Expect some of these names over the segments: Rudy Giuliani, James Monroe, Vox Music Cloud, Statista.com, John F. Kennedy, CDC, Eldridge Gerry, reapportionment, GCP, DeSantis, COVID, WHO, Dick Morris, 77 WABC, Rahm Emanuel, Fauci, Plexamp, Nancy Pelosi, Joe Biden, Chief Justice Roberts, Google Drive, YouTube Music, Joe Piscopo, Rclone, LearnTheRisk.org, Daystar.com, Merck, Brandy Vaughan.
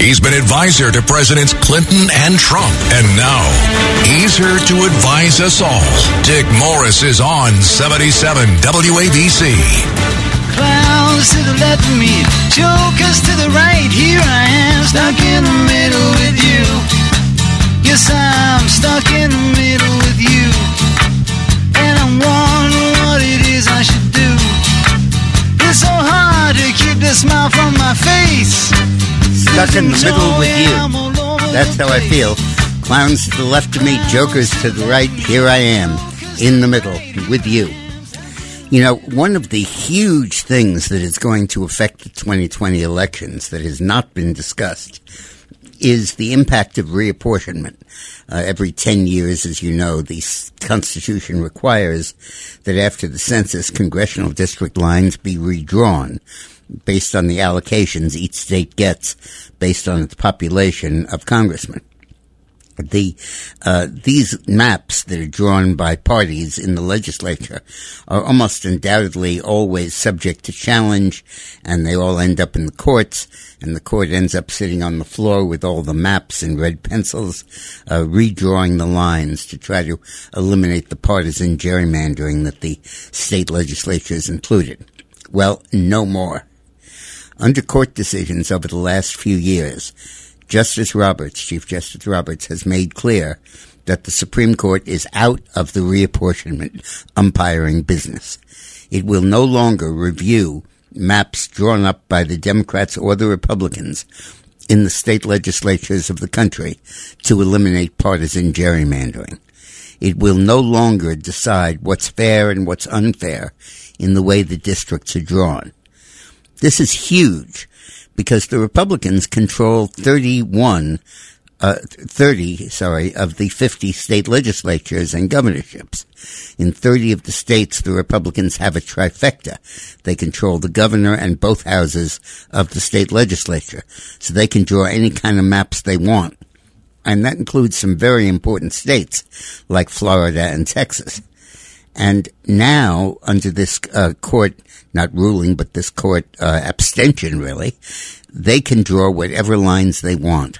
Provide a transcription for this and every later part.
He's been advisor to Presidents Clinton and Trump. And now, he's here to advise us all. Dick Morris is on 77 WABC. Clowns to the left of me, jokers to the right. Here I am, stuck in the middle with you. Yes, I'm stuck in the middle with you. And I'm wondering what it is I should do. It's so hard to keep the smile from my face. Stuck in the middle with you. That's how I feel. Clowns to the left of me, jokers to the right. Here I am, in the middle, with you. You know, one of the huge things that is going to affect the 2020 elections that has not been discussed is the impact of reapportionment. Every 10 years, as you know, the Constitution requires that after the census, congressional district lines be redrawn based on the allocations each state gets based on its population of congressmen. These maps that are drawn by parties in the legislature are almost undoubtedly always subject to challenge, and they all end up in the courts, and the court ends up sitting on the floor with all the maps and red pencils, redrawing the lines to try to eliminate the partisan gerrymandering that the state legislatures included. Well, no more. Under court decisions over the last few years, Chief Justice Roberts has made clear that the Supreme Court is out of the reapportionment umpiring business. It will no longer review maps drawn up by the Democrats or the Republicans in the state legislatures of the country to eliminate partisan gerrymandering. It will no longer decide what's fair and what's unfair in the way the districts are drawn. This is huge, because the Republicans control 30 of the 50 state legislatures and governorships. In 30 of the states, the Republicans have a trifecta. They control the governor and both houses of the state legislature, so they can draw any kind of maps they want. And that includes some very important states like Florida and Texas. And now, under this abstention, really, they can draw whatever lines they want.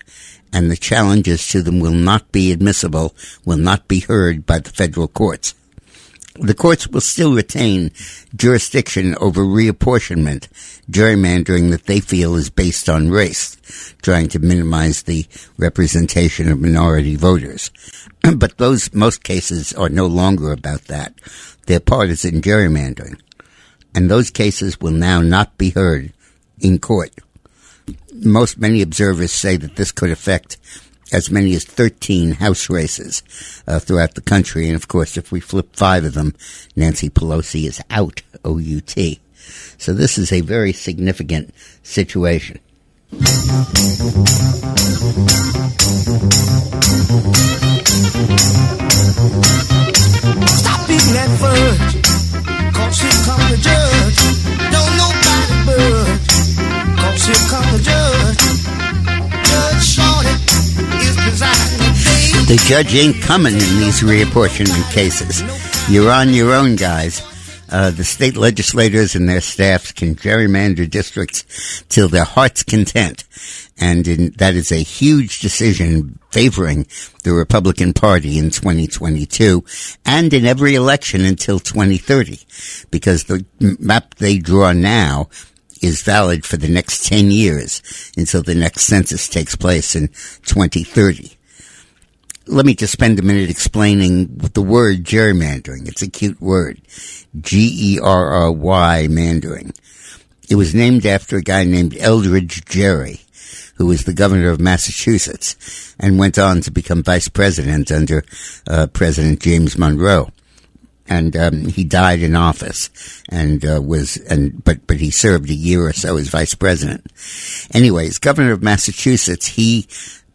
And the challenges to them will not be admissible, will not be heard by the federal courts. The courts will still retain jurisdiction over reapportionment, gerrymandering that they feel is based on race, trying to minimize the representation of minority voters. But most cases are no longer about that. They're partisan gerrymandering. And those cases will now not be heard in court. Many observers say that this could affect as many as 13 House races throughout the country. And, of course, if we flip 5 of them, Nancy Pelosi is out, O-U-T. So this is a very significant situation. Stop beating that fudge, 'cause here come the judge. Don't nobody budge, 'cause here come the judge. Judge Shorty is presiding today. The judge ain't coming in these reapportionment cases. You're on your own, guys. The state legislators and their staffs can gerrymander districts till their heart's content. And that is a huge decision favoring the Republican Party in 2022 and in every election until 2030, because the map they draw now is valid for the next 10 years until the next census takes place in 2030. Let me just spend a minute explaining the word gerrymandering. It's a cute word. G-E-R-R-Y, mandering. It was named after a guy named Eldridge Gerry, who was the governor of Massachusetts and went on to become vice president under President James Monroe. And he died in office but he served a year or so as vice president. Anyways, governor of Massachusetts, he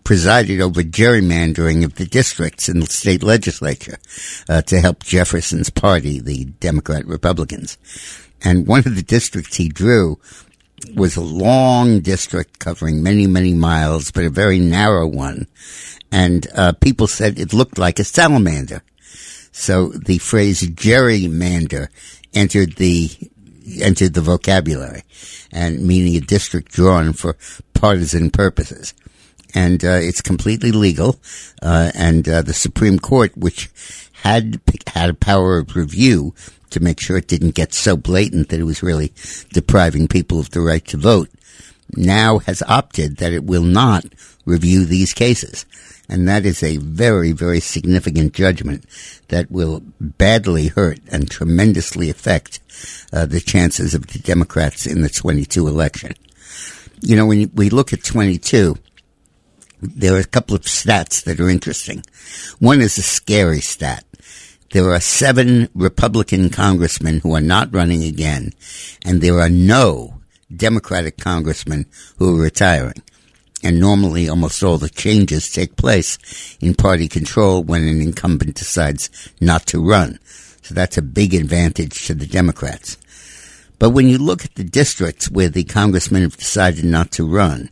presided over gerrymandering of the districts in the state legislature to help Jefferson's party, the Democrat-Republicans. And one of the districts he drew was a long district covering many, many miles, but a very narrow one. And people said it looked like a salamander. So the phrase gerrymander entered the entered the vocabulary, and meaning a district drawn for partisan purposes. And it's completely legal, and the Supreme Court, which had a power of review to make sure it didn't get so blatant that it was really depriving people of the right to vote, now has opted that it will not review these cases. And that is a very, very significant judgment that will badly hurt and tremendously affect the chances of the Democrats in the 22 election. You know, when we look at 22, there are a couple of stats that are interesting. One is a scary stat. There are 7 Republican congressmen who are not running again, and there are no Democratic congressmen who are retiring. And normally almost all the changes take place in party control when an incumbent decides not to run. So that's a big advantage to the Democrats. But when you look at the districts where the congressmen have decided not to run,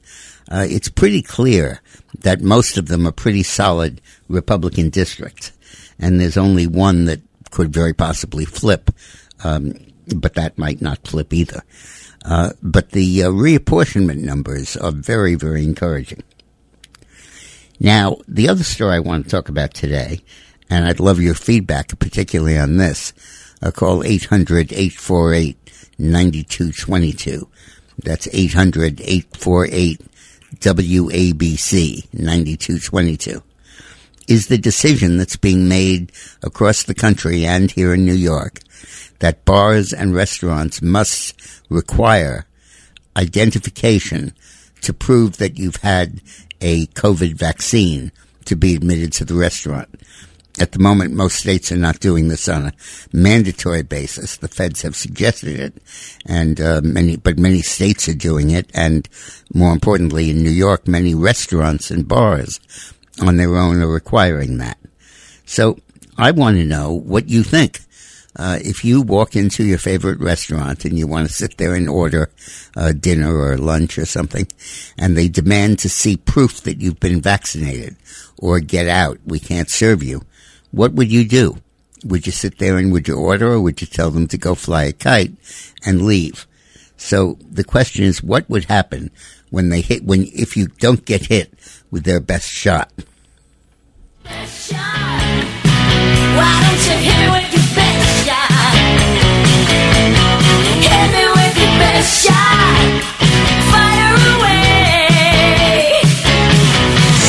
it's pretty clear that most of them are pretty solid Republican districts. And there's only one that could very possibly flip, but that might not flip either. But the reapportionment numbers are very, very encouraging. Now, the other story I want to talk about today, and I'd love your feedback, particularly on this, call 800-848-9222. That's 800-848-WABC-9222. Is the decision that's being made across the country and here in New York that bars and restaurants must require identification to prove that you've had a COVID vaccine to be admitted to the restaurant. At the moment, most states are not doing this on a mandatory basis. The feds have suggested it, and many states are doing it, and more importantly, in New York, many restaurants and bars on their own are requiring that. So I want to know what you think. If you walk into your favorite restaurant and you want to sit there and order dinner or lunch or something, and they demand to see proof that you've been vaccinated or get out, we can't serve you, what would you do? Would you sit there and would you order, or would you tell them to go fly a kite and leave? So the question is, what would happen if you don't get hit with their best shot? Best shot. Why don't you hit me with your best shot? Hit me with your best shot. Fire away.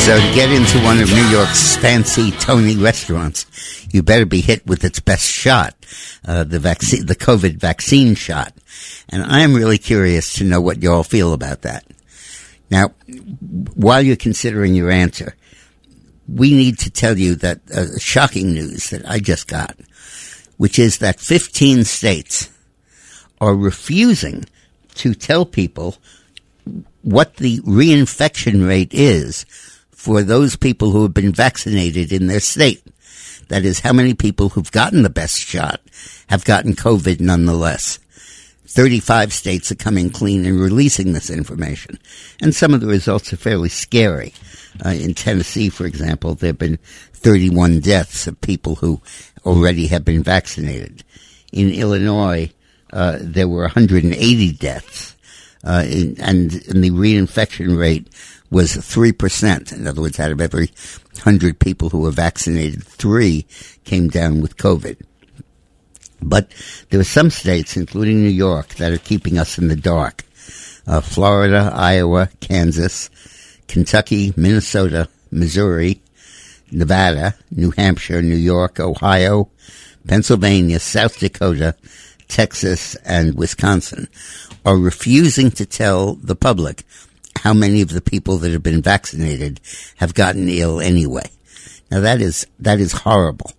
So to get into one of New York's fancy Tony restaurants, you better be hit with its best shot, the COVID vaccine shot. And I am really curious to know what you all feel about that. Now, while you're considering your answer, we need to tell you that shocking news that I just got, which is that 15 states are refusing to tell people what the reinfection rate is for those people who have been vaccinated in their state. That is, how many people who've gotten the best shot have gotten COVID nonetheless. 35 states are coming clean and releasing this information. And some of the results are fairly scary. In Tennessee, for example, there have been 31 deaths of people who already have been vaccinated. In Illinois, there were 180 deaths, and the reinfection rate was 3%. In other words, out of every 100 people who were vaccinated, 3 came down with COVID. But there are some states, including New York, that are keeping us in the dark. Florida, Iowa, Kansas, Kentucky, Minnesota, Missouri, Nevada, New Hampshire, New York, Ohio, Pennsylvania, South Dakota, Texas, and Wisconsin are refusing to tell the public how many of the people that have been vaccinated have gotten ill anyway. Now that is horrible.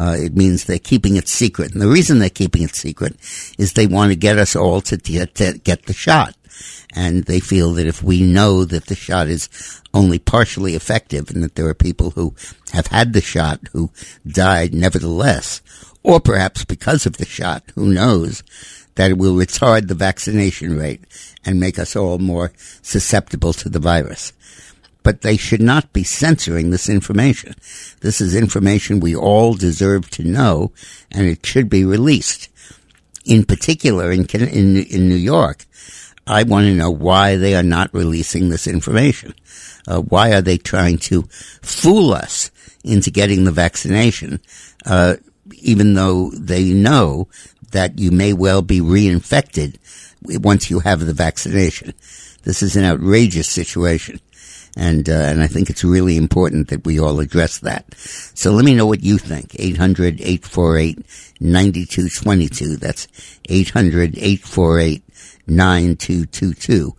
It means they're keeping it secret. And the reason they're keeping it secret is they want to get us all to get the shot. And they feel that if we know that the shot is only partially effective and that there are people who have had the shot who died nevertheless, or perhaps because of the shot, who knows, that it will retard the vaccination rate and make us all more susceptible to the virus. But they should not be censoring this information. This is information we all deserve to know, and it should be released. in particular in New York, I want to know why they are not releasing this information. Why are they trying to fool us into getting the vaccination, even though they know that you may well be reinfected once you have the vaccination? This is an outrageous situation. And I think it's really important that we all address that. So let me know what you think. 800-848-9222. That's 800-848-9222.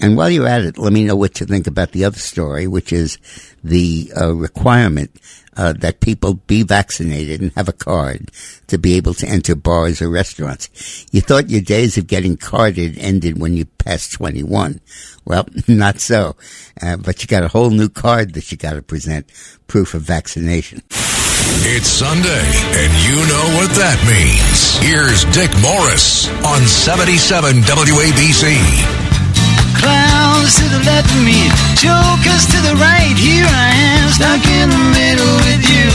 And while you're at it, let me know what you think about the other story, which is the requirement that people be vaccinated and have a card to be able to enter bars or restaurants. You thought your days of getting carded ended when you passed 21. Well, not so. But you got a whole new card that you got to present, proof of vaccination. It's Sunday, and you know what that means. Here's Dick Morris on 77 WABC. Clowns to the left of me, jokers to the right. Here I am, stuck in the middle with you.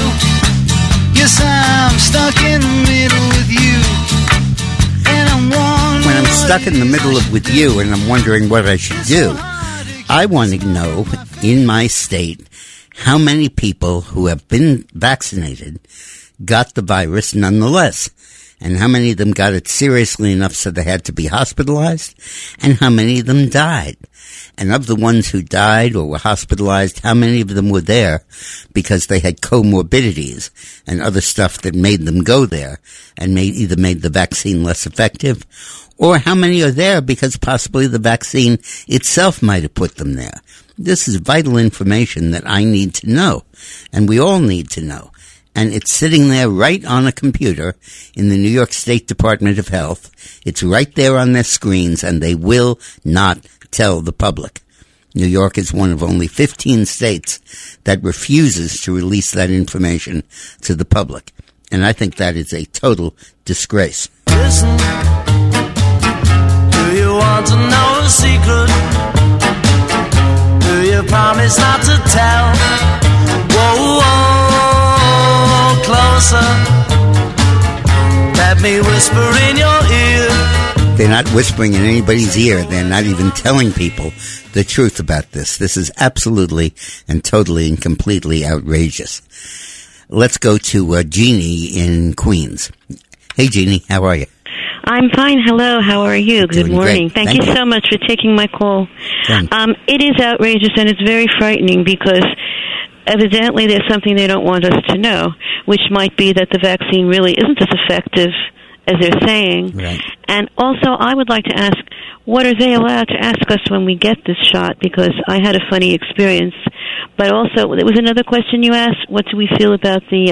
Yes, I'm stuck in the middle with you. And I'm wondering, when I'm stuck in the middle of with you and I'm wondering what I should do, I want to know in my state how many people who have been vaccinated got the virus nonetheless. And how many of them got it seriously enough so they had to be hospitalized, and how many of them died. And of the ones who died or were hospitalized, how many of them were there because they had comorbidities and other stuff that made them go there and either made the vaccine less effective, or how many are there because possibly the vaccine itself might have put them there. This is vital information that I need to know, and we all need to know. And it's sitting there right on a computer in the New York State Department of Health. It's right there on their screens, and they will not tell the public. New York is one of only 15 states that refuses to release that information to the public. And I think that is a total disgrace. Listen, do you want to know a secret? Do you promise not to tell? Whoa, whoa. Closer. Let me whisper in your ear. They're not whispering in anybody's ear. They're not even telling people the truth about this. This is absolutely and totally and completely outrageous. Let's go to Jeannie in Queens. Hey, Jeannie, how are you? I'm fine. Hello. How are you? Good morning. Thank you so much for taking my call. It is outrageous, and it's very frightening because evidently, there's something they don't want us to know, which might be that the vaccine really isn't as effective as they're saying. Right. And also, I would like to ask, what are they allowed to ask us when we get this shot? Because I had a funny experience. But also, there was another question you asked. What do we feel about the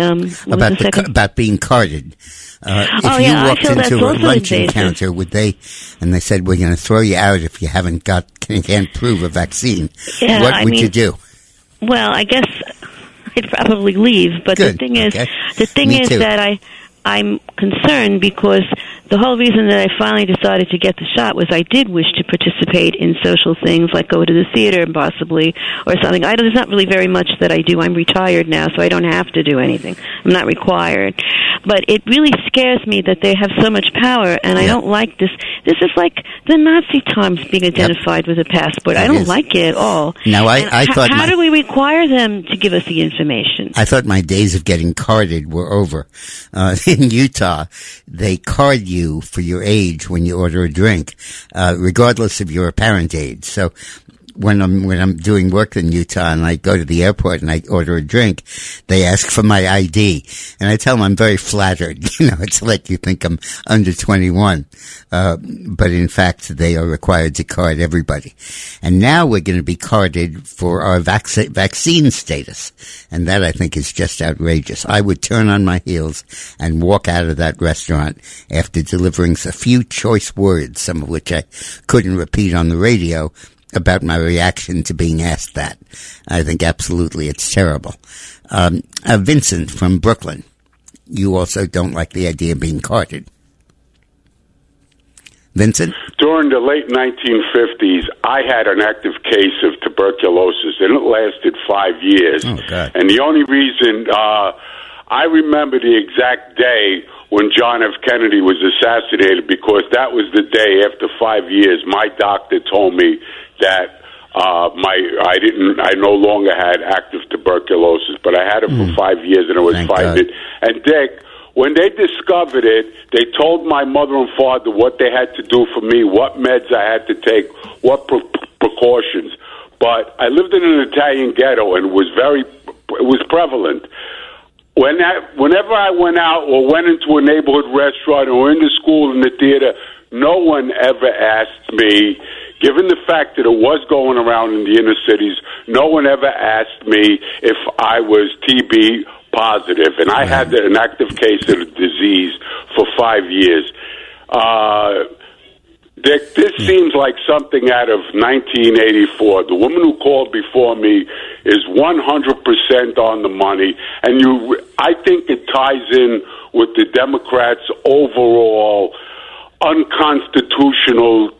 about being carded? If you walked into a luncheon counter, would they? And they said, "We're going to throw you out if you haven't can't prove a vaccine." Yeah, what would you do? Well, I guess I'd probably leave, but the thing is that I'm concerned because the whole reason that I finally decided to get the shot was I did wish to participate in social things like go to the theater possibly or something. There's not really very much that I do. I'm retired now, so I don't have to do anything. I'm not required. But it really scares me that they have so much power, and I don't like this. This is like the Nazi times being identified with a passport. I don't like it at all. Now, how do we require them to give us the information? I thought my days of getting carded were over. In Utah, they card you for your age when you order a drink, regardless of your apparent age. So when I'm doing work in Utah and I go to the airport and I order a drink, they ask for my ID. And I tell them I'm very flattered. You know, it's like you think I'm under 21. But in fact, they are required to card everybody. And now we're going to be carded for our vaccine status. And that, I think, is just outrageous. I would turn on my heels and walk out of that restaurant after delivering a few choice words, some of which I couldn't repeat on the radio, about my reaction to being asked that. I think absolutely it's terrible. Vincent from Brooklyn, you also don't like the idea of being carded. Vincent? During the late 1950s, I had an active case of tuberculosis, and it lasted 5 years. Oh, God. And the only reason I remember the exact day when John F. Kennedy was assassinated, because that was the day after 5 years my doctor told me that I no longer had active tuberculosis, but I had it for 5 years, and it was fighting it. And Dick, when they discovered it, they told my mother and father what they had to do for me, what meds I had to take, what precautions. But I lived in an Italian ghetto, and it was prevalent. Whenever I went out or went into a neighborhood restaurant or in the school, in the theater, no one ever asked me, given the fact that it was going around in the inner cities, no one ever asked me if I was TB positive. And I had an active case of the disease for 5 years. Dick, this seems like something out of 1984. The woman who called before me is 100% on the money, and I think it ties in with the Democrats' overall unconstitutional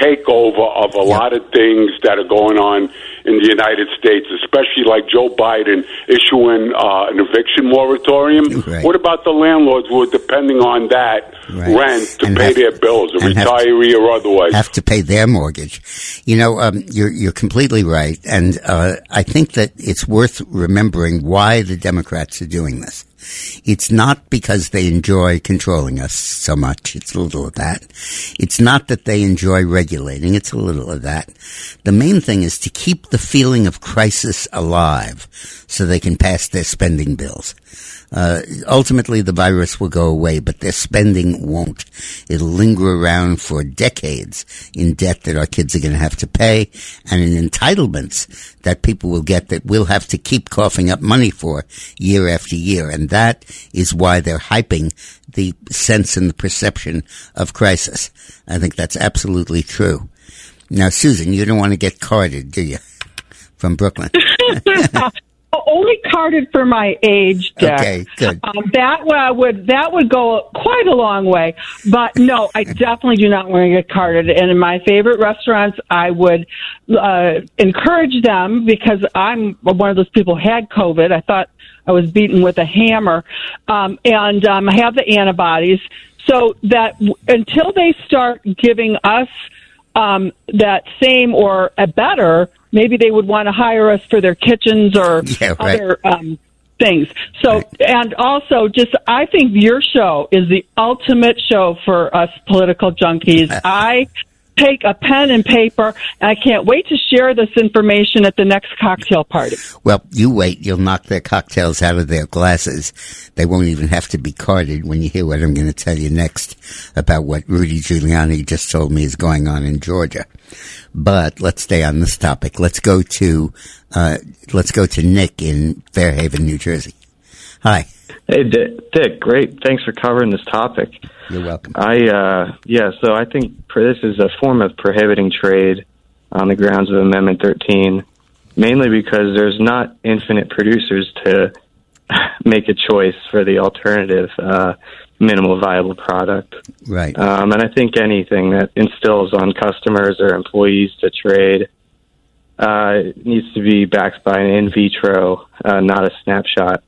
takeover of a lot of things that are going on in the United States, especially like Joe Biden issuing an eviction moratorium. Right. What about the landlords who are depending on that rent to pay their bills, a retiree or otherwise? Have to pay their mortgage. You know, you're completely right, and I think that it's worth remembering why the Democrats are doing this. It's not because they enjoy controlling us so much. It's a little of that. It's not that they enjoy regulating. It's a little of that. The main thing is to keep the feeling of crisis alive so they can pass their spending bills. Ultimately, the virus will go away, but their spending won't. It'll linger around for decades in debt that our kids are going to have to pay, and in entitlements that people will get that we'll have to keep coughing up money for year after year. And that is why they're hyping the sense and the perception of crisis. I think that's absolutely true. Now, Susan, you don't want to get carded, do you? From Brooklyn. Only carded for my age, Dick. Okay, good. That would go quite a long way. But no, I definitely do not want to get carded. And in my favorite restaurants, I would encourage them, because I'm one of those people who had COVID. I thought I was beaten with a hammer, and I have the antibodies. So that until they start giving us that same or a better, maybe they would want to hire us for their kitchens or other things. So, and also, I think your show is the ultimate show for us political junkies. I take a pen and paper, and I can't wait to share this information at the next cocktail party. Well, you wait. You'll knock their cocktails out of their glasses. They won't even have to be carded when you hear what I'm going to tell you next about what Rudy Giuliani just told me is going on in Georgia. But let's stay on this topic. Let's go to Nick in Fairhaven, New Jersey. Hi. Hey, Dick, great. Thanks for covering this topic. You're welcome. So I think this is a form of prohibiting trade on the grounds of Amendment 13, mainly because there's not infinite producers to make a choice for the alternative minimal viable product. Right. And I think anything that instills on customers or employees to trade needs to be backed by an in vitro, not a snapshot.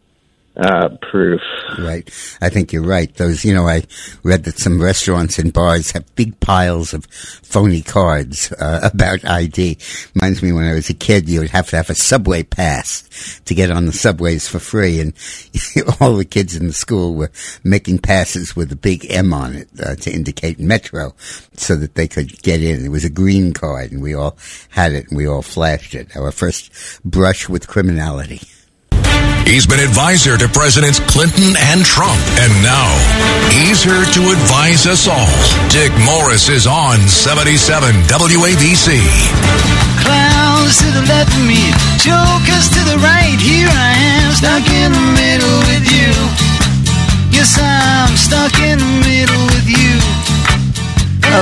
Proof. Right. I think you're right. Those, I read that some restaurants and bars have big piles of phony cards about ID. Reminds me when I was a kid, you would have to have a subway pass to get on the subways for free. And all the kids in the school were making passes with a big M on it to indicate Metro so that they could get in. It was a green card, and we all had it, and we all flashed it. Our first brush with criminality. He's been advisor to Presidents Clinton and Trump. And now, he's here to advise us all. Dick Morris is on 77 WABC. Clowns to the left of me, jokers to the right. Here I am, stuck in the middle with you. Yes, I'm stuck in the middle with you.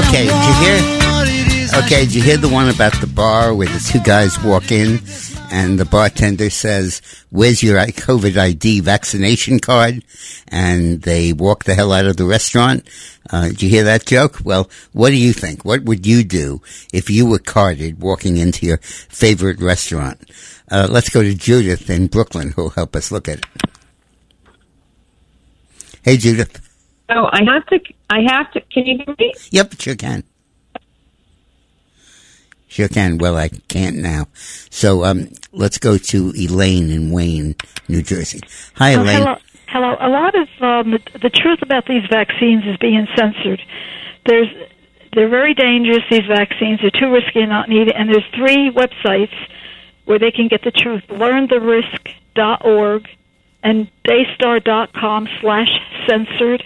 Okay, did you hear? Okay, did you hear the one about the bar where the two guys walk in? And the bartender says, where's your COVID ID vaccination card? And they walk the hell out of the restaurant. Did you hear that joke? Well, what do you think? What would you do if you were carded walking into your favorite restaurant? Let's go to Judith in Brooklyn, who'll help us look at it. Hey, Judith. So I have to, can you hear me? Yep, sure can. Sure can. Well, I can't now. So let's go to Elaine in Wayne, New Jersey. Hi, Elaine. Hello. A lot of the truth about these vaccines is being censored. They're very dangerous, these vaccines. They're too risky and not needed. And there's three websites where they can get the truth. LearnTheRisk.org and Daystar.com/censored,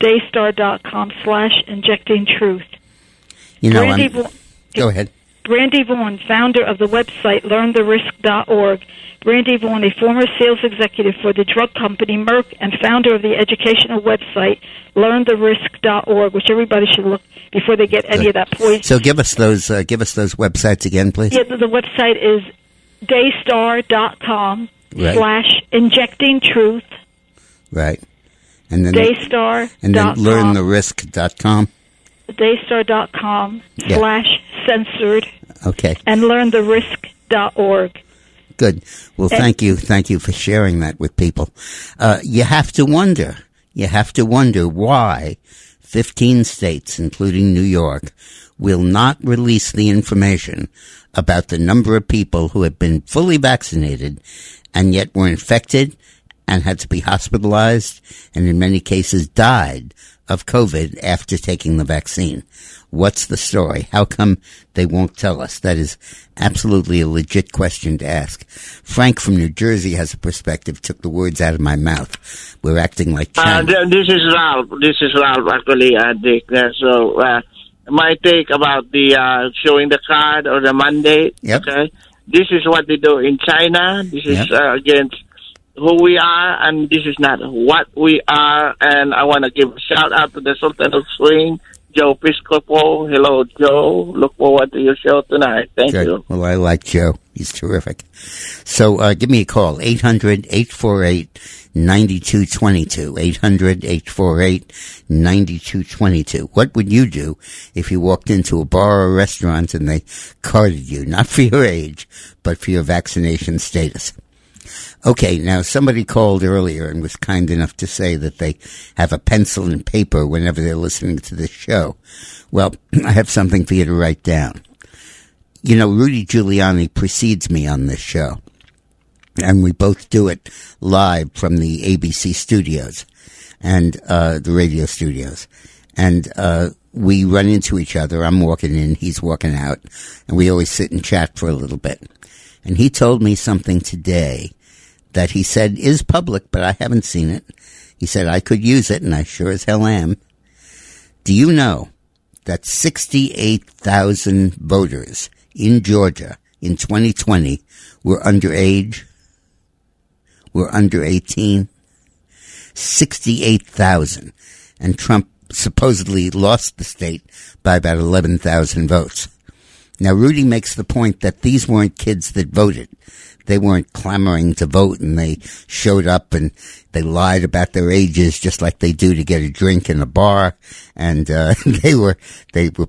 Daystar.com/injecting truth. You know, go ahead. Brandy Vaughan, founder of the website LearnTheRisk.org. Brandy Vaughan, a former sales executive for the drug company Merck and founder of the educational website LearnTheRisk.org, which everybody should look before they get any of that poison. So give us those websites again, please. Yeah, the website is Daystar.com /injecting truth. Right. And then Daystar.com. And then LearnTheRisk.com. Daystar.com /censored. Okay. And LearnTheRisk.org. Good. Well, thank you. Thank you for sharing that with people. You have to wonder why 15 states, including New York, will not release the information about the number of people who have been fully vaccinated and yet were infected and had to be hospitalized and in many cases died of COVID after taking the vaccine. What's the story? How come they won't tell us? That is absolutely a legit question to ask. Frank from New Jersey has a perspective, took the words out of my mouth. We're acting like China. This is Ralph, actually, Dick. So my take about the showing the card or the mandate, yep. Okay? This is what they do in China. This is against who we are, and this is not what we are. And I want to give a shout out to the Sultan of Swing, Joe Piscopo. Hello, Joe. Look forward to your show tonight. Thank you. Well, I like Joe. He's terrific. So give me a call, 800-848-9222, 800-848-9222. What would you do if you walked into a bar or restaurant and they carded you, not for your age, but for your vaccination status? Okay, now somebody called earlier and was kind enough to say that they have a pencil and paper whenever they're listening to this show. Well, I have something for you to write down. You know, Rudy Giuliani precedes me on this show, and we both do it live from the ABC studios and the radio studios. And we run into each other. I'm walking in, he's walking out, and we always sit and chat for a little bit. And he told me something today that he said is public, but I haven't seen it. He said, I could use it, and I sure as hell am. Do you know that 68,000 voters in Georgia in 2020 were underage, were under 18? 68,000. And Trump supposedly lost the state by about 11,000 votes. Now, Rudy makes the point that these weren't kids that voted. They weren't clamoring to vote, and they showed up and they lied about their ages just like they do to get a drink in a bar. And they were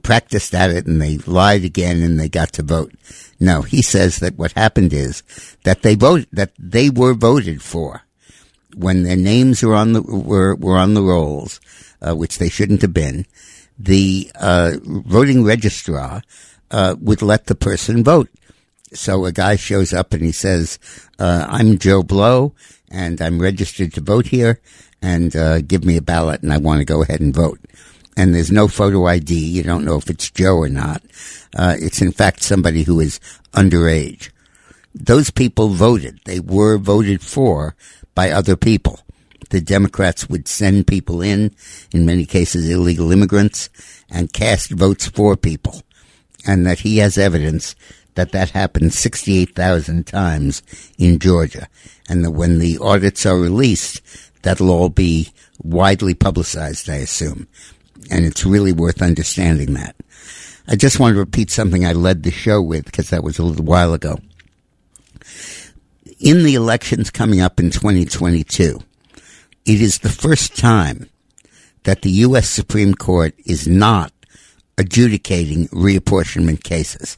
practiced at it, and they lied again, and they got to vote. No, he says that what happened is that they were voted for when their names were on the rolls, which they shouldn't have been. The voting registrar would let the person vote. So a guy shows up and he says, I'm Joe Blow and I'm registered to vote here, and give me a ballot and I want to go ahead and vote. And there's no photo ID. You don't know if it's Joe or not. It's in fact somebody who is underage. Those people voted. They were voted for by other people. The Democrats would send people in many cases illegal immigrants, and cast votes for people. And that he has evidence that happened 68,000 times in Georgia. And that when the audits are released, that'll all be widely publicized, I assume. And it's really worth understanding that. I just want to repeat something I led the show with, because that was a little while ago. In the elections coming up in 2022, it is the first time that the U.S. Supreme Court is not adjudicating reapportionment cases.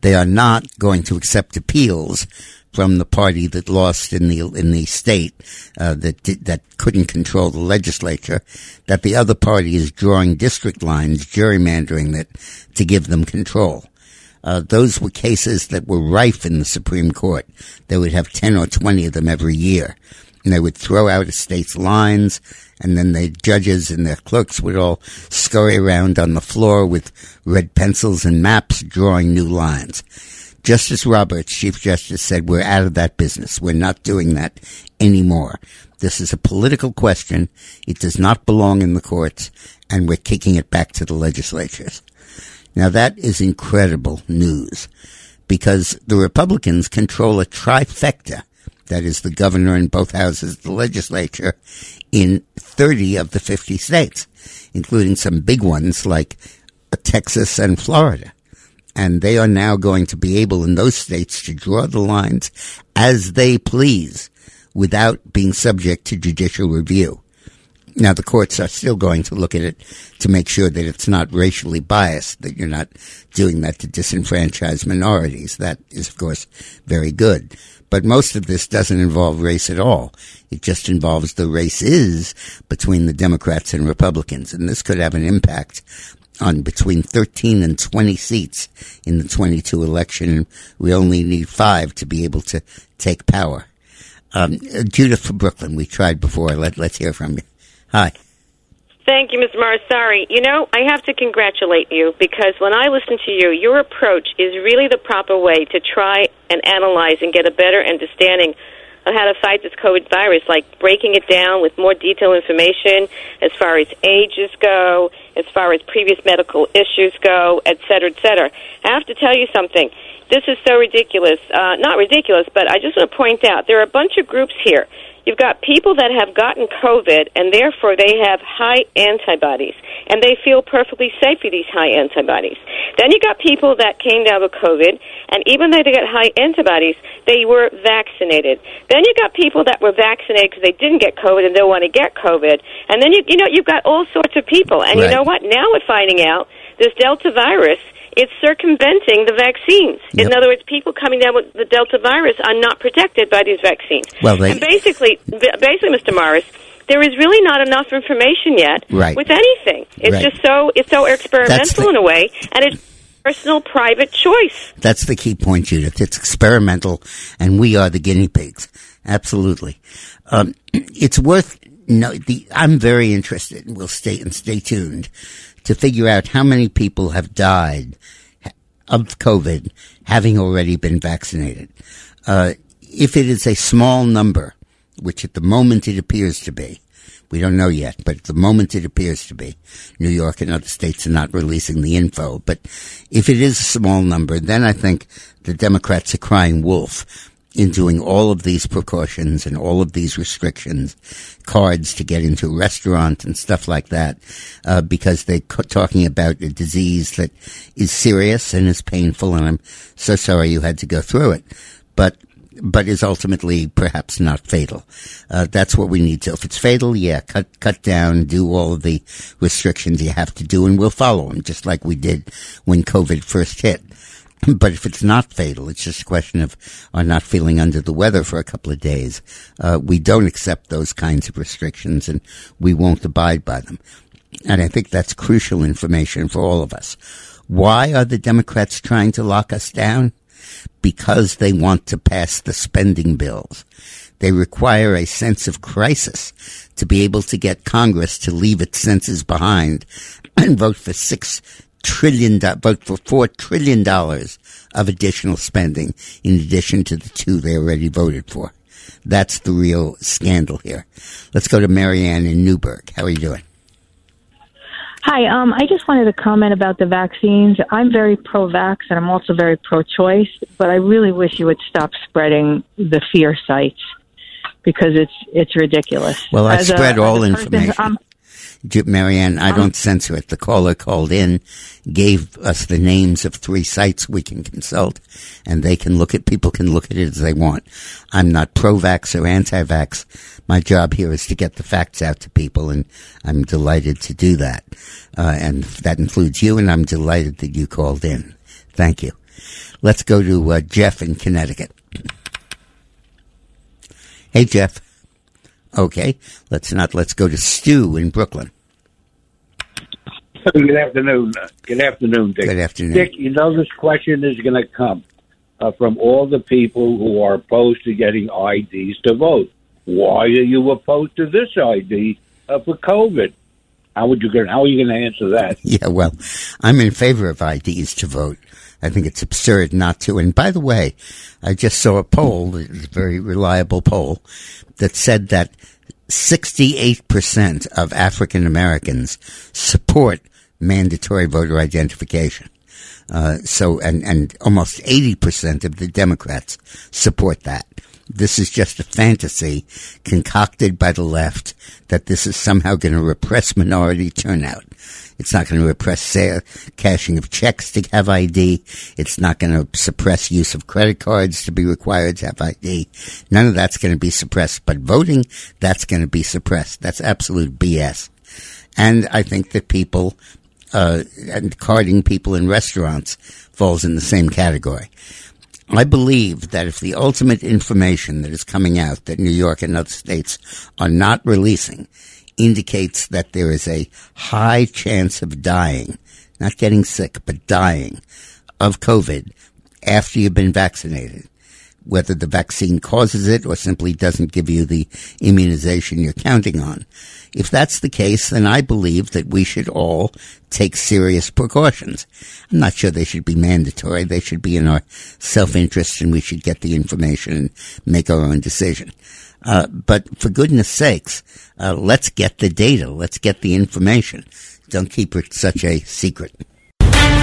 They are not going to accept appeals from the party that lost in the state, that couldn't control the legislature, that the other party is drawing district lines, gerrymandering it to give them control. Those were cases that were rife in the Supreme Court. They would have 10 or 20 of them every year. And they would throw out a state's lines, and then the judges and their clerks would all scurry around on the floor with red pencils and maps drawing new lines. Justice Roberts, Chief Justice, said, we're out of that business. We're not doing that anymore. This is a political question. It does not belong in the courts, and we're kicking it back to the legislatures. Now, that is incredible news, because the Republicans control a trifecta, that is the governor in both houses, the legislature, in 30 of the 50 states, including some big ones like Texas and Florida. And they are now going to be able in those states to draw the lines as they please without being subject to judicial review. Now, the courts are still going to look at it to make sure that it's not racially biased, that you're not doing that to disenfranchise minorities. That is, of course, very good. But most of this doesn't involve race at all. It just involves the races between the Democrats and Republicans. And this could have an impact on between 13 and 20 seats in the 22 election. We only need 5 to be able to take power. Judith from Brooklyn, we tried before. Let's hear from you. Hi. Thank you, Mr. Morris. Sorry. You know, I have to congratulate you, because when I listen to you, your approach is really the proper way to try and analyze and get a better understanding of how to fight this COVID virus, like breaking it down with more detailed information as far as ages go, as far as previous medical issues go, et cetera, et cetera. I have to tell you something. This is so ridiculous. Not ridiculous, but I just want to point out there are a bunch of groups here. You've got people that have gotten COVID, and therefore they have high antibodies, and they feel perfectly safe with these high antibodies. Then you got people that came down with COVID, and even though they got high antibodies, they were vaccinated. Then you got people that were vaccinated because they didn't get COVID and they want to get COVID. And then, you know, you've got all sorts of people. And Right. You know what? Now we're finding out this Delta virus, it's circumventing the vaccines. Yep. In other words, people coming down with the Delta virus are not protected by these vaccines. Well, and basically, Mr. Morris, there is really not enough information yet with anything. It's just it's so experimental in a way, and it's personal, private choice. That's the key point, Judith. It's experimental, and we are the guinea pigs. Absolutely. It's worth I'm very interested, and we'll stay tuned, to figure out how many people have died of COVID having already been vaccinated. If it is a small number, which at the moment it appears to be, we don't know yet, but at the moment it appears to be, New York and other states are not releasing the info. But if it is a small number, then I think the Democrats are crying wolf in doing all of these precautions and all of these restrictions, cards to get into restaurants and stuff like that, because they're talking about a disease that is serious and is painful, and I'm so sorry you had to go through it, but is ultimately perhaps not fatal. That's what we need. So if it's fatal, cut down, do all of the restrictions you have to do, and we'll follow them, just like we did when COVID first hit. But if it's not fatal, it's just a question of not feeling under the weather for a couple of days. We don't accept those kinds of restrictions, and we won't abide by them. And I think that's crucial information for all of us. Why are the Democrats trying to lock us down? Because they want to pass the spending bills. They require a sense of crisis to be able to get Congress to leave its senses behind and vote for $4 trillion of additional spending in addition to the 2 they already voted for. That's the real scandal here. Let's go to Marianne in Newburgh. How are you doing? Hi. I just wanted to comment about the vaccines. I'm very pro-vax, and I'm also very pro-choice, but I really wish you would stop spreading the fear sites, because it's ridiculous. Well, I spread all information. Marianne, I don't censor it. The caller called in, gave us the names of 3 sites we can consult, and people can look at it as they want. I'm not pro-vax or anti-vax. My job here is to get the facts out to people, and I'm delighted to do that. And that includes you, and I'm delighted that you called in. Thank you. Let's go to Jeff in Connecticut. Hey, Jeff. Okay, let's go to Stu in Brooklyn. Good afternoon. Good afternoon, Dick. Good afternoon. Dick, you know this question is going to come from all the people who are opposed to getting IDs to vote. Why are you opposed to this ID for COVID? How are you going to answer that? Yeah, well, I'm in favor of IDs to vote. I think it's absurd not to. And by the way, I just saw a poll, a very reliable poll, that said that 68% of African Americans support mandatory voter identification. So almost 80% of the Democrats support that. This is just a fantasy concocted by the left that this is somehow going to repress minority turnout. It's not going to repress cashing of checks to have ID. It's not going to suppress use of credit cards to be required to have ID. None of that's going to be suppressed. But voting, that's going to be suppressed. That's absolute BS. And I think that people and carding people in restaurants falls in the same category. I believe that if the ultimate information that is coming out that New York and other states are not releasing indicates that there is a high chance of dying, not getting sick, but dying of COVID after you've been vaccinated, whether the vaccine causes it or simply doesn't give you the immunization you're counting on. If that's the case, then I believe that we should all take serious precautions. I'm not sure they should be mandatory. They should be in our self-interest, and we should get the information and make our own decision. But for goodness sakes, let's get the data. Let's get the information. Don't keep it such a secret.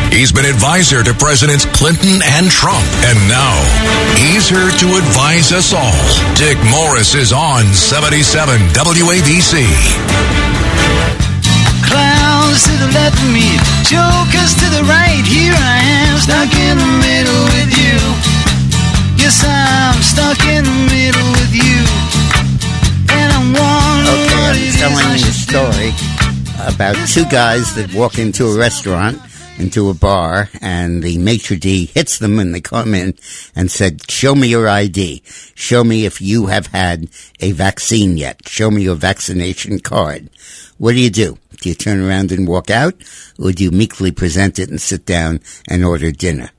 He's been advisor to Presidents Clinton and Trump. And now, he's here to advise us all. Dick Morris is on 77 WABC. Clowns to the left of me, jokers to the right. Here I am, stuck in the middle with you. Yes, I'm stuck in the middle with you. And I'm wondering what it is I should do. Okay, I'm telling you a story about two guys that walk into a restaurant, into a bar, and the maitre d' hits them, and they come in and said, show me your ID. Show me if you have had a vaccine yet. Show me your vaccination card. What do you do? Do you turn around and walk out, or do you meekly present it and sit down and order dinner?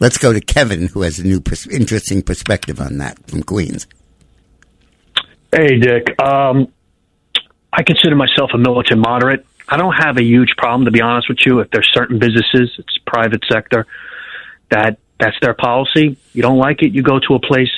Let's go to Kevin, who has a new interesting perspective on that from Queens. Hey, Dick. I consider myself a militant moderate. I don't have a huge problem, to be honest with you. If there's certain businesses, it's private sector, that's their policy. You don't like it, you go to a place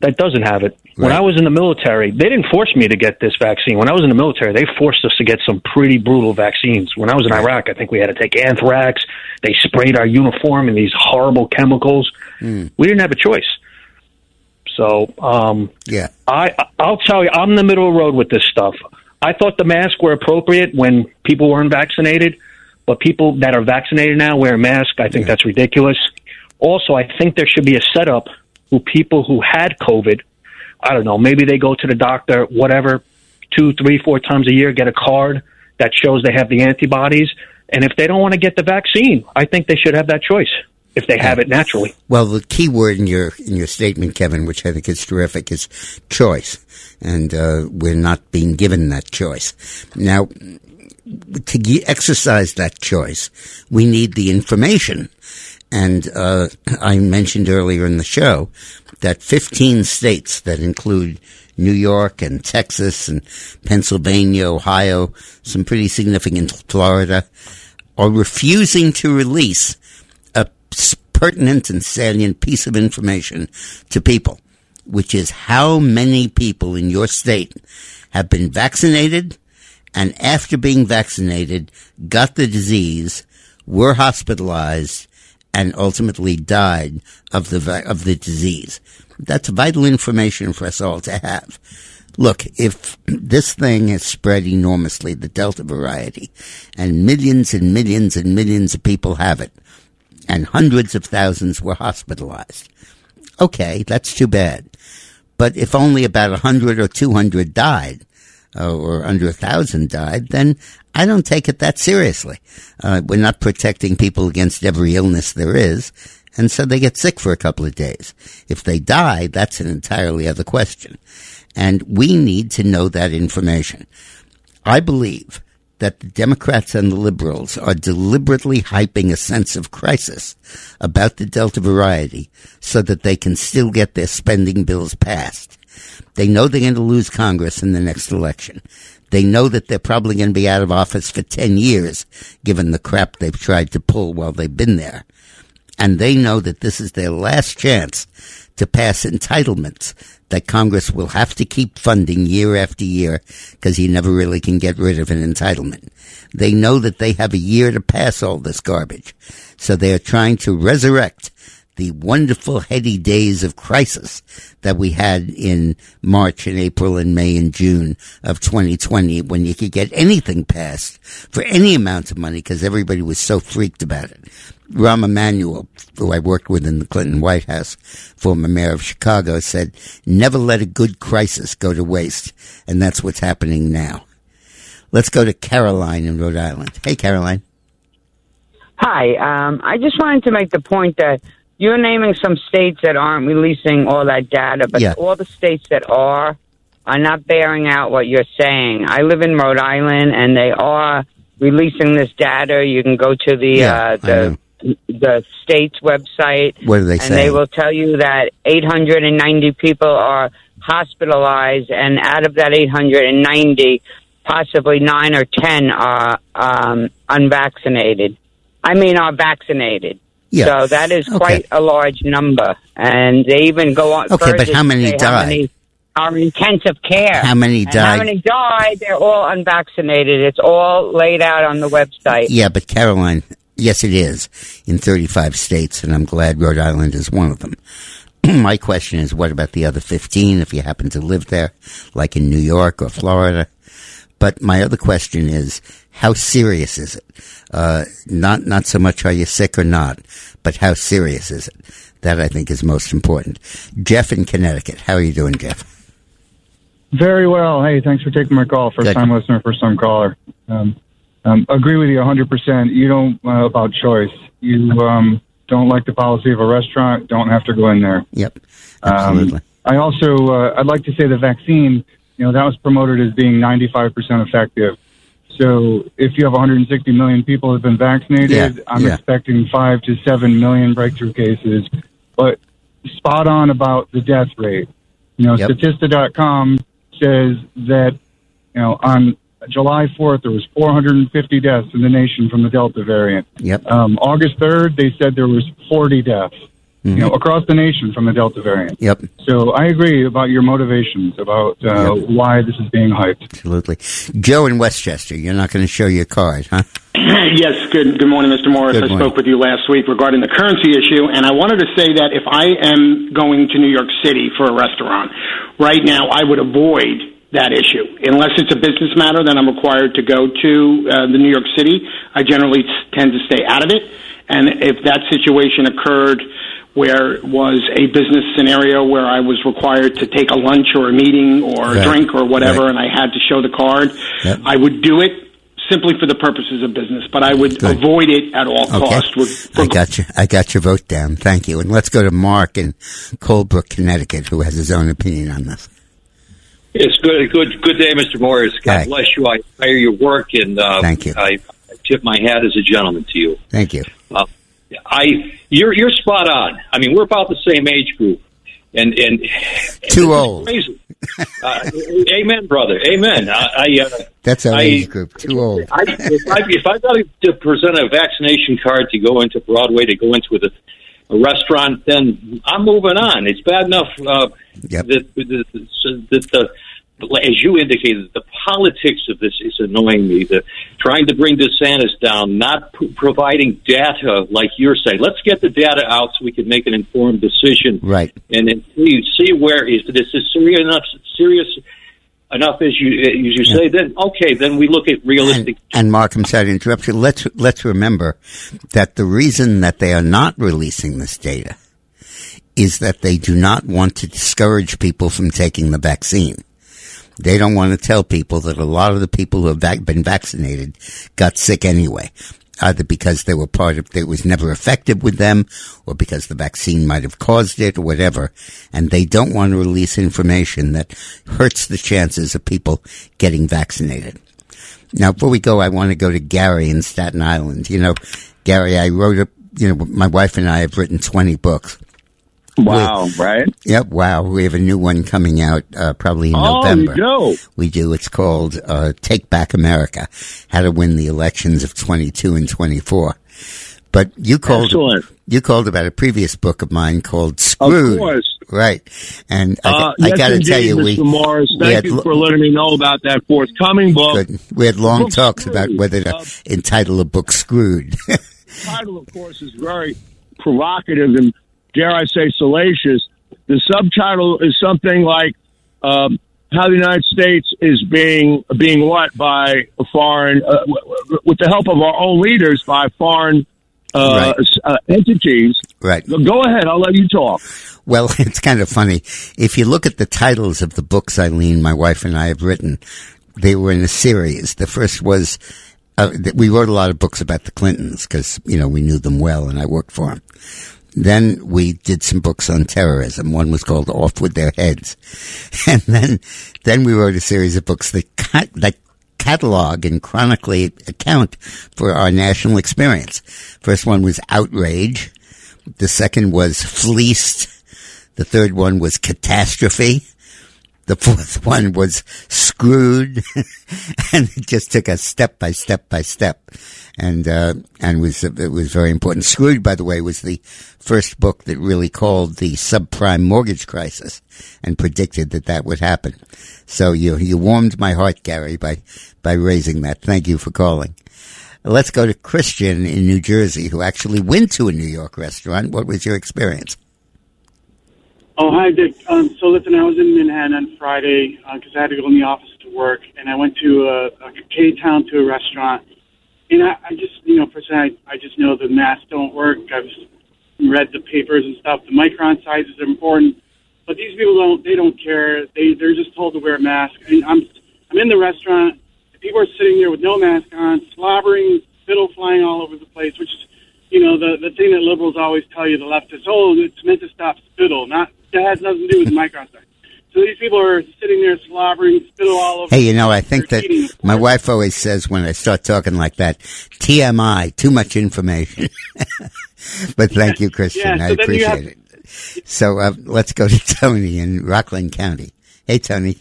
that doesn't have it. Right. When I was in the military, they didn't force me to get this vaccine. When I was in the military, they forced us to get some pretty brutal vaccines. When I was in Iraq, I think we had to take anthrax. They sprayed our uniform in these horrible chemicals. We didn't have a choice. So, yeah, I'll tell you, I'm in the middle of the road with this stuff. I thought the masks were appropriate when people weren't vaccinated, but people that are vaccinated now wear a mask. I think that's ridiculous. Also, I think there should be a setup for people who had COVID. I don't know, maybe they go to the doctor, whatever, 2, 3, 4 times a year, get a card that shows they have the antibodies. And if they don't want to get the vaccine, I think they should have that choice if they have it naturally. Well, the key word in your statement, Kevin, which I think is terrific, is choice. And we're not being given that choice. Now, to exercise that choice, we need the information. And I mentioned earlier in the show that 15 states that include New York and Texas and Pennsylvania, Ohio, some pretty significant Florida, are refusing to release pertinent and salient piece of information to people, which is how many people in your state have been vaccinated and after being vaccinated got the disease, were hospitalized, and ultimately died of the disease. That's vital information for us all to have. Look, if this thing has spread enormously, the Delta variety, and millions and millions and millions of people have it, and hundreds of thousands were hospitalized. Okay, that's too bad. But if only about 100 or 200 died, or under 1,000 died, then I don't take it that seriously. We're not protecting people against every illness there is, and so they get sick for a couple of days. If they die, that's an entirely other question. And we need to know that information. I believe that the Democrats and the liberals are deliberately hyping a sense of crisis about the Delta variety so that they can still get their spending bills passed. They know they're going to lose Congress in the next election. They know that they're probably going to be out of office for 10 years, given the crap they've tried to pull while they've been there. And they know that this is their last chance to pass entitlements that Congress will have to keep funding year after year because you never really can get rid of an entitlement. They know that they have a year to pass all this garbage. So they are trying to resurrect the wonderful, heady days of crisis that we had in March and April and May and June of 2020 when you could get anything passed for any amount of money because everybody was so freaked about it. Rahm Emanuel, who I worked with in the Clinton White House, former mayor of Chicago, said, never let a good crisis go to waste. And that's what's happening now. Let's go to Caroline in Rhode Island. Hey, Caroline. Hi. I just wanted to make the point that you're naming some states that aren't releasing all that data, but all the states that are not bearing out what you're saying. I live in Rhode Island, and they are releasing this data. You can go to the state's website. What do they say? And they will tell you that 890 people are hospitalized, and out of that 890, possibly 9 or 10 are unvaccinated. I mean, are vaccinated. Yeah. So that is quite a large number. And they even go on. Okay, but how many died? How many are in intensive care? How many died? How many died? They're all unvaccinated. It's all laid out on the website. Yeah, but Caroline... Yes, it is, in 35 states, and I'm glad Rhode Island is one of them. My question is, what about the other 15, if you happen to live there, like in New York or Florida? But my other question is, how serious is it? Not so much are you sick or not, but how serious is it? That, I think, is most important. Jeff in Connecticut. How are you doing, Jeff? Very well. Hey, thanks for taking my call. First-time listener, first-time caller. Agree with you 100%. You don't about choice. You don't like the policy of a restaurant. Don't have to go in there. Yep, absolutely. I also I'd like to say the vaccine. You know, that was promoted as being 95% effective. So if you have 160 million people who have been vaccinated, I'm expecting 5 to 7 million breakthrough cases. But spot on about the death rate. You know, Statista.com says that on July 4th, there was 450 deaths in the nation from the Delta variant. Yep. August 3rd, they said there was 40 deaths, across the nation from the Delta variant. Yep. So I agree about your motivations about why this is being hyped. Absolutely. Joe in Westchester, you're not going to show your card, huh? Yes. Good morning, Mr. Morris. Good morning. I spoke with you last week regarding the currency issue, and I wanted to say that if I am going to New York City for a restaurant right now, I would avoid that issue. Unless it's a business matter that I'm required to go to the New York City, I generally tend to stay out of it. And if that situation occurred where it was a business scenario where I was required to take a lunch or a meeting or a drink or whatever, and I had to show the card, I would do it simply for the purposes of business, but I would avoid it at all costs. I got your vote down. Thank you. And let's go to Mark in Colebrook, Connecticut, who has his own opinion on this. It's good day, Mr. Morris. God bless you. I admire your work, and thank you. I tip my hat as a gentleman to you. Thank you. You're spot on. I mean, we're about the same age group, and too old. Crazy. Amen, brother. Amen. That's our age group. Too old. If I got to present a vaccination card to go into Broadway, to go into a restaurant, then I'm moving on. It's bad enough that as you indicated, the politics of this is annoying me. The trying to bring DeSantis down, not providing data like you're saying. Let's get the data out so we can make an informed decision. Right. And then please see where is this is serious enough as you say, then we look at realistic. And Mark, I'm sorry to interrupt you. Let's remember that the reason that they are not releasing this data is that they do not want to discourage people from taking the vaccine. They don't want to tell people that a lot of the people who have been vaccinated got sick anyway. either because they were part of, it was never effective with them, or because the vaccine might have caused it, or whatever. And they don't want to release information that hurts the chances of people getting vaccinated. Now, before we go, I want to go to Gary in Staten Island. You know, Gary, I wrote a, you know, my wife and I have written 20 books. Wow, right? Yep, wow. We have a new one coming out probably in November. Oh, you do? We do. It's called Take Back America, How to Win the Elections of 22 and 24. But you called about a previous book of mine called Screwed. Of course. Right. And I got to tell you, Mr. Morris, thank you for letting me know about that forthcoming book. Good. We had long talks about whether to entitle a book Screwed. The title, of course, is very provocative and, dare I say, salacious. The subtitle is something like how the United States is being what by a foreign, with the help of our own leaders, by foreign entities. Right. So go ahead. I'll let you talk. Well, it's kind of funny. If you look at the titles of the books, Eileen, my wife and I have written, they were in a series. The first was, we wrote a lot of books about the Clintons because, you know, we knew them well and I worked for them. Then we did some books on terrorism. One was called Off With Their Heads. And then we wrote a series of books that catalog and chronically account for our national experience. First one was Outrage. The second was Fleeced. The third one was Catastrophe. The fourth one was Screwed. And it just took us step by step by step. And it was very important. Screwed, by the way, was the first book that really called the subprime mortgage crisis and predicted that would happen. So you warmed my heart, Gary, by raising that. Thank you for calling. Let's go to Christian in New Jersey, who actually went to a New York restaurant. What was your experience? Oh, hi, Dick. So listen, I was in Manhattan on Friday because I had to go in the office to work, and I went to a K-Town to a restaurant. And I just, you know, personally, I just know the masks don't work. I've read the papers and stuff. The micron sizes are important, but these people don't care. They're just told to wear a mask. And I'm in the restaurant. People are sitting there with no mask on, slobbering, spittle flying all over the place, which is, you know, the thing that liberals always tell you, the leftists, oh, it's meant to stop spittle, not. That has nothing to do with micron size. So these people are sitting there slobbering, spittle all over. Hey, you know, I think that my wife always says when I start talking like that, TMI, too much information. But thank you, Christian. Yeah, so I appreciate it. So let's go to Tony in Rockland County. Hey, Tony.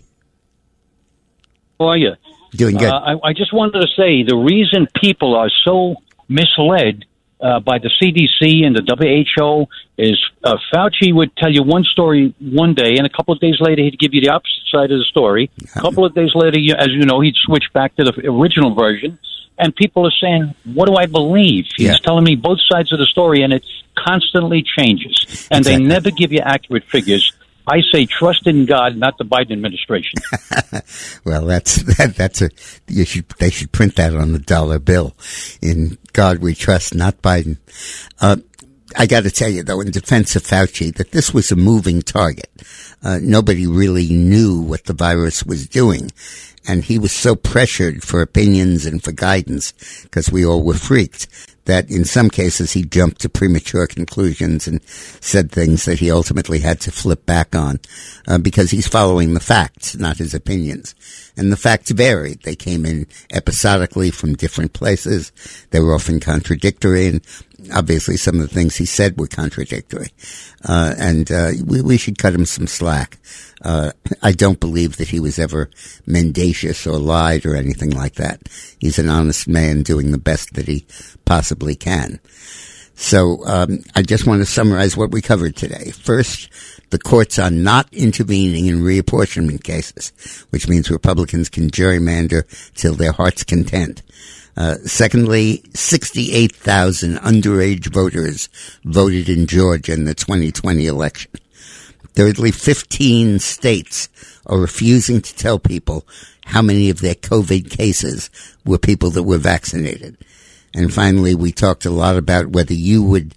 How are you? Doing good. I just wanted to say the reason people are so misled by the CDC and the WHO is Fauci would tell you one story one day, and a couple of days later he'd give you the opposite side of the story. A couple of days later, as you know, he'd switch back to the original version, and people are saying, what do I believe? He's telling me both sides of the story, and it constantly changes. And They never give you accurate figures. I say trust in God, not the Biden administration. Well, they should print that on the dollar bill. In God we trust, not Biden. I got to tell you, though, in defense of Fauci, that this was a moving target. Nobody really knew what the virus was doing. And he was so pressured for opinions and for guidance, because we all were freaked, that in some cases he jumped to premature conclusions and said things that he ultimately had to flip back on, because he's following the facts, not his opinions. And the facts varied. They came in episodically from different places. They were often contradictory, and obviously some of the things he said were contradictory. And we should cut him some slack. I don't believe that he was ever mendacious or lied or anything like that. He's an honest man doing the best that he possibly can. So I just want to summarize what we covered today. First, the courts are not intervening in reapportionment cases, which means Republicans can gerrymander till their heart's content. Secondly, 68,000 underage voters voted in Georgia in the 2020 election. Thirdly, 15 states are refusing to tell people how many of their COVID cases were people that were vaccinated. And finally, we talked a lot about whether you would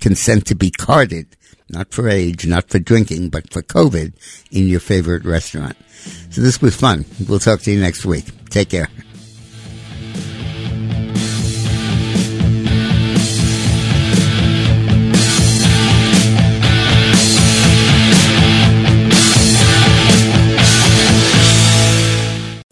consent to be carded, not for age, not for drinking, but for COVID in your favorite restaurant. So this was fun. We'll talk to you next week. Take care.